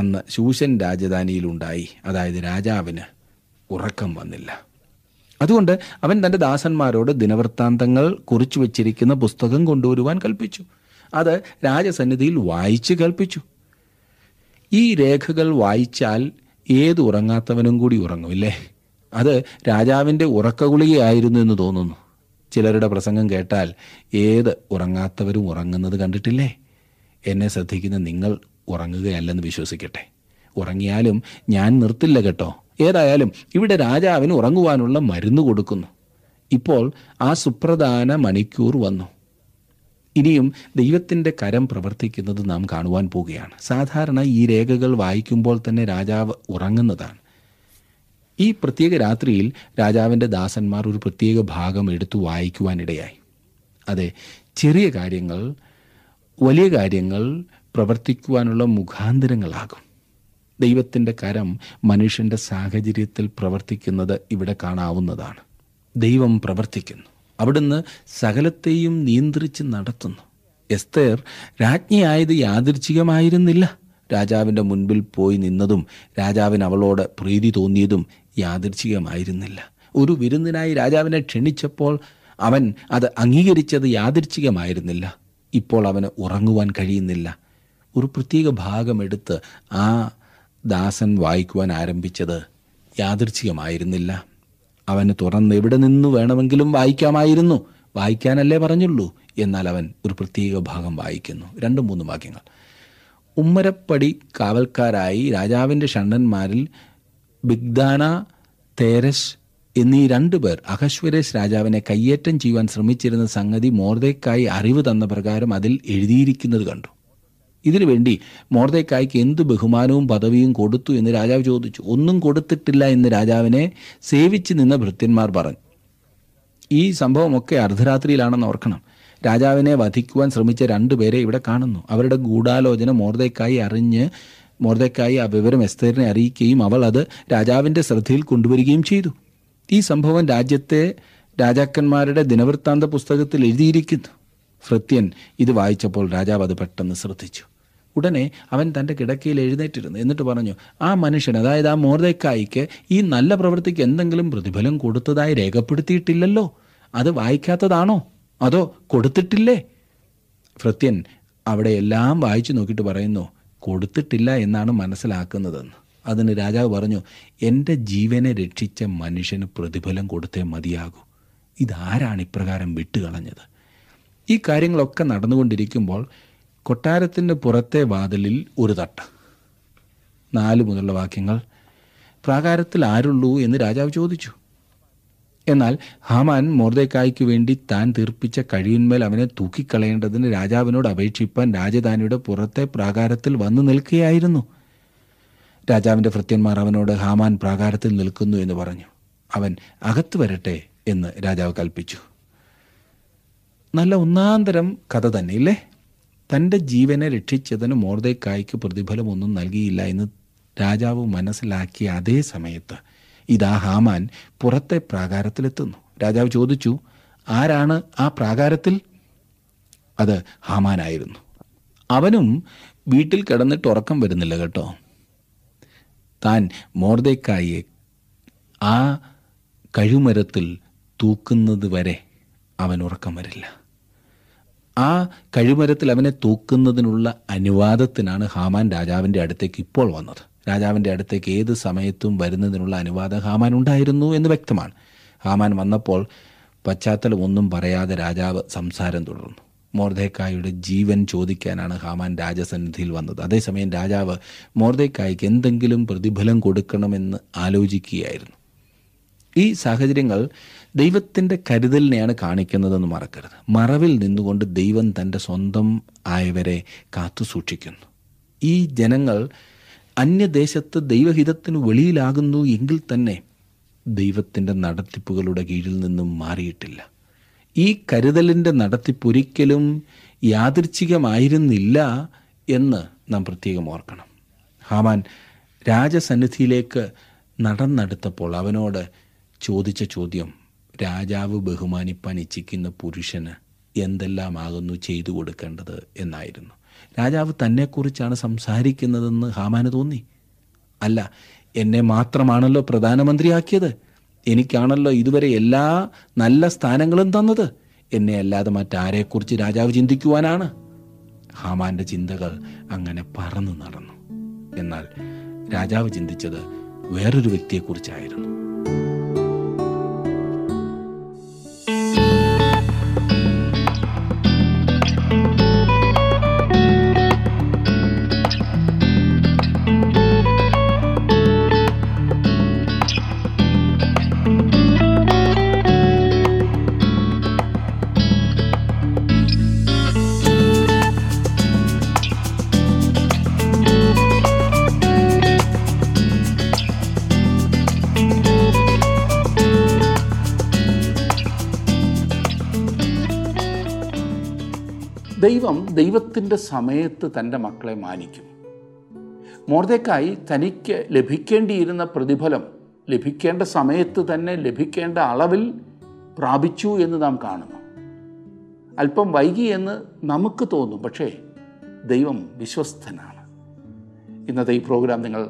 അന്ന് ശൂശൻ രാജധാനിയിലുണ്ടായി. അതായത് രാജാവിന് ഉറക്കം വന്നില്ല. അതുകൊണ്ട് അവൻ തൻ്റെ ദാസന്മാരോട് ദിനവൃത്താന്തങ്ങൾ കുറിച്ചു വച്ചിരിക്കുന്ന പുസ്തകം കൊണ്ടുവരുവാൻ കൽപ്പിച്ചു. അത് രാജസന്നിധിയിൽ വായിച്ച് കൽപ്പിച്ചു. ഈ രേഖകൾ വായിച്ചാൽ ഏത് ഉറങ്ങാത്തവനും കൂടി ഉറങ്ങുമില്ലേ? അത് രാജാവിൻ്റെ ഉറക്കഗുളികയായിരുന്നു എന്ന് തോന്നുന്നു. ചിലരുടെ പ്രസംഗം കേട്ടാൽ ഏത് ഉറങ്ങാത്തവരും ഉറങ്ങുന്നത് കണ്ടിട്ടില്ലേ? എന്നെ ശ്രദ്ധിക്കുന്ന നിങ്ങൾ ഉറങ്ങുകയല്ലെന്ന് വിശ്വസിക്കട്ടെ. ഉറങ്ങിയാലും ഞാൻ നിർത്തില്ല കേട്ടോ. ഏതായാലും ഇവിടെ രാജാവിന് ഉറങ്ങുവാനുള്ള മരുന്ന് കൊടുക്കുന്നു. ഇപ്പോൾ ആ സുപ്രധാന മണിക്കൂർ വന്നു. ഇനിയും ദൈവത്തിൻ്റെ കരം പ്രവർത്തിക്കുന്നത് നാം കാണുവാൻ പോവുകയാണ്. സാധാരണ ഈ രേഖകൾ വായിക്കുമ്പോൾ തന്നെ രാജാവ് ഉറങ്ങുന്നതാണ്. ഈ പ്രത്യേക രാത്രിയിൽ രാജാവിൻ്റെ ദാസന്മാർ ഒരു പ്രത്യേക ഭാഗം എടുത്തു വായിക്കുവാനിടയായി. അതെ, ചെറിയ കാര്യങ്ങൾ വലിയ കാര്യങ്ങൾ പ്രവർത്തിക്കുവാനുള്ള മുഖാന്തരങ്ങളാകും. ദൈവത്തിൻ്റെ കരം മനുഷ്യൻ്റെ സാഹചര്യത്തിൽ പ്രവർത്തിക്കുന്നത് ഇവിടെ കാണാവുന്നതാണ്. ദൈവം പ്രവർത്തിക്കുന്നു. അവിടുന്ന് സകലത്തെയും നിയന്ത്രിച്ച് നടത്തുന്നു. എസ്തേർ രാജ്ഞിയായത് യാദൃച്ഛികമായിരുന്നില്ല. രാജാവിൻ്റെ മുൻപിൽ പോയി നിന്നതും രാജാവിന് അവളോട് പ്രീതി തോന്നിയതും യാദൃച്ഛികമായിരുന്നില്ല. ഒരു വിരുന്നിനായി രാജാവിനെ ക്ഷണിച്ചപ്പോൾ അവൻ അത് അംഗീകരിച്ചത് യാദൃച്ഛികമായിരുന്നില്ല. ഇപ്പോൾ അവന് ഉറങ്ങുവാൻ കഴിയുന്നില്ല. ഒരു പ്രത്യേക ഭാഗമെടുത്ത് ആ ദാസൻ വായിക്കുവാൻ ആരംഭിച്ചത് യാദൃച്ഛികമായിരുന്നില്ല. അവന് തുറന്ന് എവിടെ നിന്ന് വേണമെങ്കിലും വായിക്കാമായിരുന്നു. വായിക്കാനല്ലേ പറഞ്ഞുള്ളൂ. എന്നാൽ അവൻ ഒരു പ്രത്യേക ഭാഗം വായിക്കുന്നു. രണ്ട് മൂന്ന് വാക്യങ്ങൾ. ഉമ്മരപ്പടി കാവൽക്കാരായി രാജാവിൻ്റെ ഷണ്ഡന്മാരിൽ ബിഗ്ദാന, തേരശ് എന്നീ രണ്ടു പേർ അഹശ്വേരോശ് രാജാവിനെ കയ്യേറ്റം ചെയ്യുവാൻ ശ്രമിച്ചിരുന്ന സംഗതി മൊർദെഖായി അറിവ് തന്ന പ്രകാരം അതിൽ എഴുതിയിരിക്കുന്നത് കണ്ടു. ഇതിനുവേണ്ടി മൊർദെഖായിക്ക് എന്ത് ബഹുമാനവും പദവിയും കൊടുത്തു എന്ന് രാജാവ് ചോദിച്ചു. ഒന്നും കൊടുത്തിട്ടില്ല എന്ന് രാജാവിനെ സേവിച്ച് നിന്ന ഭൃത്യന്മാർ പറഞ്ഞു. ഈ സംഭവമൊക്കെ അർദ്ധരാത്രിയിലാണെന്ന് ഓർക്കണം. രാജാവിനെ വധിക്കുവാൻ ശ്രമിച്ച രണ്ടുപേരെ ഇവിടെ കാണുന്നു. അവരുടെ ഗൂഢാലോചന മൊർദെഖായി അറിഞ്ഞ് മൊർദെഖായി ആ വിവരം എസ്തേറിനെ അറിയിക്കുകയും അവൾ അത് രാജാവിൻ്റെ ശ്രദ്ധയിൽ കൊണ്ടുവരികയും ചെയ്തു. ഈ സംഭവം രാജ്യത്തെ രാജാക്കന്മാരുടെ ദിനവൃത്താന്ത പുസ്തകത്തിൽ എഴുതിയിരിക്കുന്നു. ഭൃത്യൻ ഇത് വായിച്ചപ്പോൾ രാജാവ് അത് പെട്ടെന്ന് ശ്രദ്ധിച്ചു. ഉടനെ അവൻ തൻ്റെ കിടക്കയിൽ എഴുന്നേറ്റിരുന്നു. എന്നിട്ട് പറഞ്ഞു, ആ മനുഷ്യൻ, അതായത് ആ മൊർദെഖായിക്ക് ഈ നല്ല പ്രവൃത്തിക്ക് എന്തെങ്കിലും പ്രതിഫലം കൊടുത്തതായി രേഖപ്പെടുത്തിയിട്ടില്ലല്ലോ. അത് വായിക്കാത്തതാണോ അതോ കൊടുത്തിട്ടില്ലേ? ഭൃത്യൻ അവിടെ എല്ലാം വായിച്ചു നോക്കിയിട്ട് പറയുന്നു, കൊടുത്തിട്ടില്ല എന്നാണ് മനസ്സിലാക്കുന്നതെന്ന്. അതിന് രാജാവ് പറഞ്ഞു, എൻ്റെ ജീവനെ രക്ഷിച്ച മനുഷ്യന് പ്രതിഫലം കൊടുത്തേ മതിയാകൂ. ഇതാരാണ് ഇപ്രകാരം വിട്ടുകളഞ്ഞത്? ഈ കാര്യങ്ങളൊക്കെ നടന്നുകൊണ്ടിരിക്കുമ്പോൾ കൊട്ടാരത്തിൻ്റെ പുറത്തെ വാതിലിൽ ഒരു തട്ട്. നാല് മുതലുള്ള വാക്യങ്ങൾ. പ്രാകാരത്തിൽ ആരുള്ളൂ എന്ന് രാജാവ് ചോദിച്ചു. എന്നാൽ ഹാമാൻ മൊർദെഖായിക്ക് വേണ്ടി താൻ തീർപ്പിച്ച കഴിവിന്മേൽ അവനെ തൂക്കിക്കളയേണ്ടതിന് രാജാവിനോട് അപേക്ഷിപ്പാൻ രാജധാനിയുടെ പുറത്തെ പ്രാകാരത്തിൽ വന്നു നിൽക്കുകയായിരുന്നു. രാജാവിൻ്റെ ഭൃത്യന്മാർ അവനോട് ഹാമാൻ പ്രാകാരത്തിൽ നിൽക്കുന്നു എന്ന് പറഞ്ഞു. അവൻ അകത്ത് വരട്ടെ എന്ന് രാജാവ് കൽപ്പിച്ചു. നല്ല ഒന്നാന്തരം കഥ തന്നെ ഇല്ലേ? തൻ്റെ ജീവനെ രക്ഷിച്ചതിന് മൊർദെഖായിക്ക് പ്രതിഫലമൊന്നും നൽകിയില്ല എന്ന് രാജാവ് മനസ്സിലാക്കിയ അതേ സമയത്ത് ഇതാ ഹാമാൻ പുറത്തെ പ്രാകാരത്തിലെത്തുന്നു. രാജാവ് ചോദിച്ചു, ആരാണ് ആ പ്രാകാരത്തിൽ? അത് ഹാമാനായിരുന്നു. അവനും വീട്ടിൽ കിടന്നിട്ട് ഉറക്കം വരുന്നില്ല കേട്ടോ. താൻ മൊർദെഖായിയെ ആ കഴുമരത്തിൽ തൂക്കുന്നത് വരെ അവൻ ഉറക്കം വരില്ല. ആ കഴുമരത്തിൽ അവനെ തൂക്കുന്നതിനുള്ള അനുവാദത്തിനാണ് ഹാമാൻ രാജാവിൻ്റെ അടുത്തേക്ക് ഇപ്പോൾ വന്നത്. രാജാവിൻ്റെ അടുത്തേക്ക് ഏത് സമയത്തും വരുന്നതിനുള്ള അനുവാദം ഹാമാൻ ഉണ്ടായിരുന്നു എന്ന് വ്യക്തമാണ്. ഹാമാൻ വന്നപ്പോൾ പശ്ചാത്തലം ഒന്നും പറയാതെ രാജാവ് സംസാരം തുടർന്നു. മൊർദെഖായിയുടെ ജീവൻ ചോദിക്കാനാണ് ഹാമാൻ രാജസന്നിധിയിൽ വന്നത്. അതേസമയം രാജാവ് മൊർദെഖായിക്ക് എന്തെങ്കിലും പ്രതിഫലം കൊടുക്കണമെന്ന് ആലോചിക്കുകയായിരുന്നു. ഈ സാഹചര്യങ്ങൾ ദൈവത്തിൻ്റെ കരുതലിനെയാണ് കാണിക്കുന്നതെന്ന് മറക്കരുത്. മറവിൽ നിന്നുകൊണ്ട് ദൈവം തൻ്റെ സ്വന്തം ആയവരെ കാത്തു സൂക്ഷിക്കുന്നു. ഈ ജനങ്ങൾ അന്യദേശത്ത് ദൈവഹിതത്തിന് വെളിയിലാകുന്നു എങ്കിൽ തന്നെ ദൈവത്തിൻ്റെ നടത്തിപ്പുകളുടെ കീഴിൽ നിന്നും മാറിയിട്ടില്ല. ഈ കരുതലിൻ്റെ നടത്തിപ്പ് ഒരിക്കലും യാദൃച്ഛികമായിരുന്നില്ല എന്ന് നാം പ്രത്യേകം ഓർക്കണം. ഹാമാൻ രാജസന്നിധിയിലേക്ക് നടന്നെടുത്തപ്പോൾ അവനോട് ചോദിച്ച ചോദ്യം, രാജാവ് ബഹുമാനിപ്പാൻ ഇച്ഛിക്കുന്ന പുരുഷന് എന്തെല്ലാമാകുന്നു ചെയ്തു കൊടുക്കേണ്ടത് എന്നായിരുന്നു. രാജാവ് തന്നെക്കുറിച്ചാണ് സംസാരിക്കുന്നതെന്ന് ഹാമാന് തോന്നി. അല്ല, എന്നെ മാത്രമാണല്ലോ പ്രധാനമന്ത്രിയാക്കിയത്, എനിക്കാണല്ലോ ഇതുവരെ എല്ലാ നല്ല സ്ഥാനങ്ങളും തന്നത്, എന്നെ അല്ലാതെ മറ്റാരെക്കുറിച്ച് രാജാവ് ചിന്തിക്കുവാനാണ്. ഹാമാൻ്റെ ചിന്തകൾ അങ്ങനെ പറന്നു നടന്നു. എന്നാൽ രാജാവ് ചിന്തിച്ചത് വേറൊരു വ്യക്തിയെക്കുറിച്ചായിരുന്നു. ദൈവം ദൈവത്തിൻ്റെ സമയത്ത് തൻ്റെ മക്കളെ മാനിക്കും. മൊർദെഖായി തനിക്ക് ലഭിക്കേണ്ടിയിരുന്ന പ്രതിഫലം ലഭിക്കേണ്ട സമയത്ത് തന്നെ ലഭിക്കേണ്ട അളവിൽ പ്രാപിച്ചു എന്ന് നാം കാണുന്നു. അല്പം വൈകി എന്ന് നമുക്ക് തോന്നും, പക്ഷേ ദൈവം വിശ്വസ്തനാണ്. ഇന്നത്തെ ഈ പ്രോഗ്രാം നിങ്ങൾ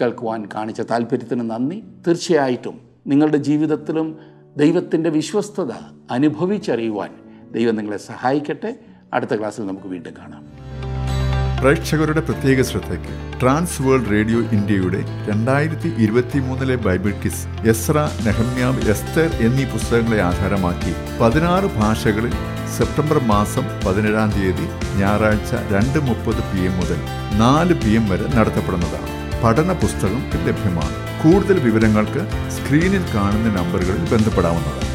കേൾക്കുവാൻ കാണിച്ച താല്പര്യത്തിന് നന്ദി. തീർച്ചയായിട്ടും നിങ്ങളുടെ ജീവിതത്തിലും ദൈവത്തിൻ്റെ വിശ്വസ്തത അനുഭവിച്ചറിയുവാൻ ദൈവം നിങ്ങളെ സഹായിക്കട്ടെ. അടുത്ത ക്ലാസ്സിൽ നമുക്ക് വീണ്ടും കാണാം. പ്രേക്ഷകരുടെ പ്രത്യേക ശ്രദ്ധയ്ക്ക് ട്രാൻസ് വേൾഡ് റേഡിയോ ഇന്ത്യയുടെ രണ്ടായിരത്തി ഇരുപത്തി മൂന്നിലെ Bible quiz, Ezra, Nehemiah, Esther എന്നീ പുസ്തകങ്ങളെ ആധാരമാക്കി പതിനാറ് ഭാഷകളിൽ സെപ്റ്റംബർ മാസം പതിനേഴാം തീയതി ഞായറാഴ്ച രണ്ട് മുപ്പത് പി എം മുതൽ നാല് പി എം വരെ നടത്തപ്പെടുന്നതാണ്. പഠന പുസ്തകം ലഭ്യമാണ്. കൂടുതൽ വിവരങ്ങൾക്ക് സ്ക്രീനിൽ കാണുന്ന നമ്പറുകളിൽ ബന്ധപ്പെടാവുന്നതാണ്.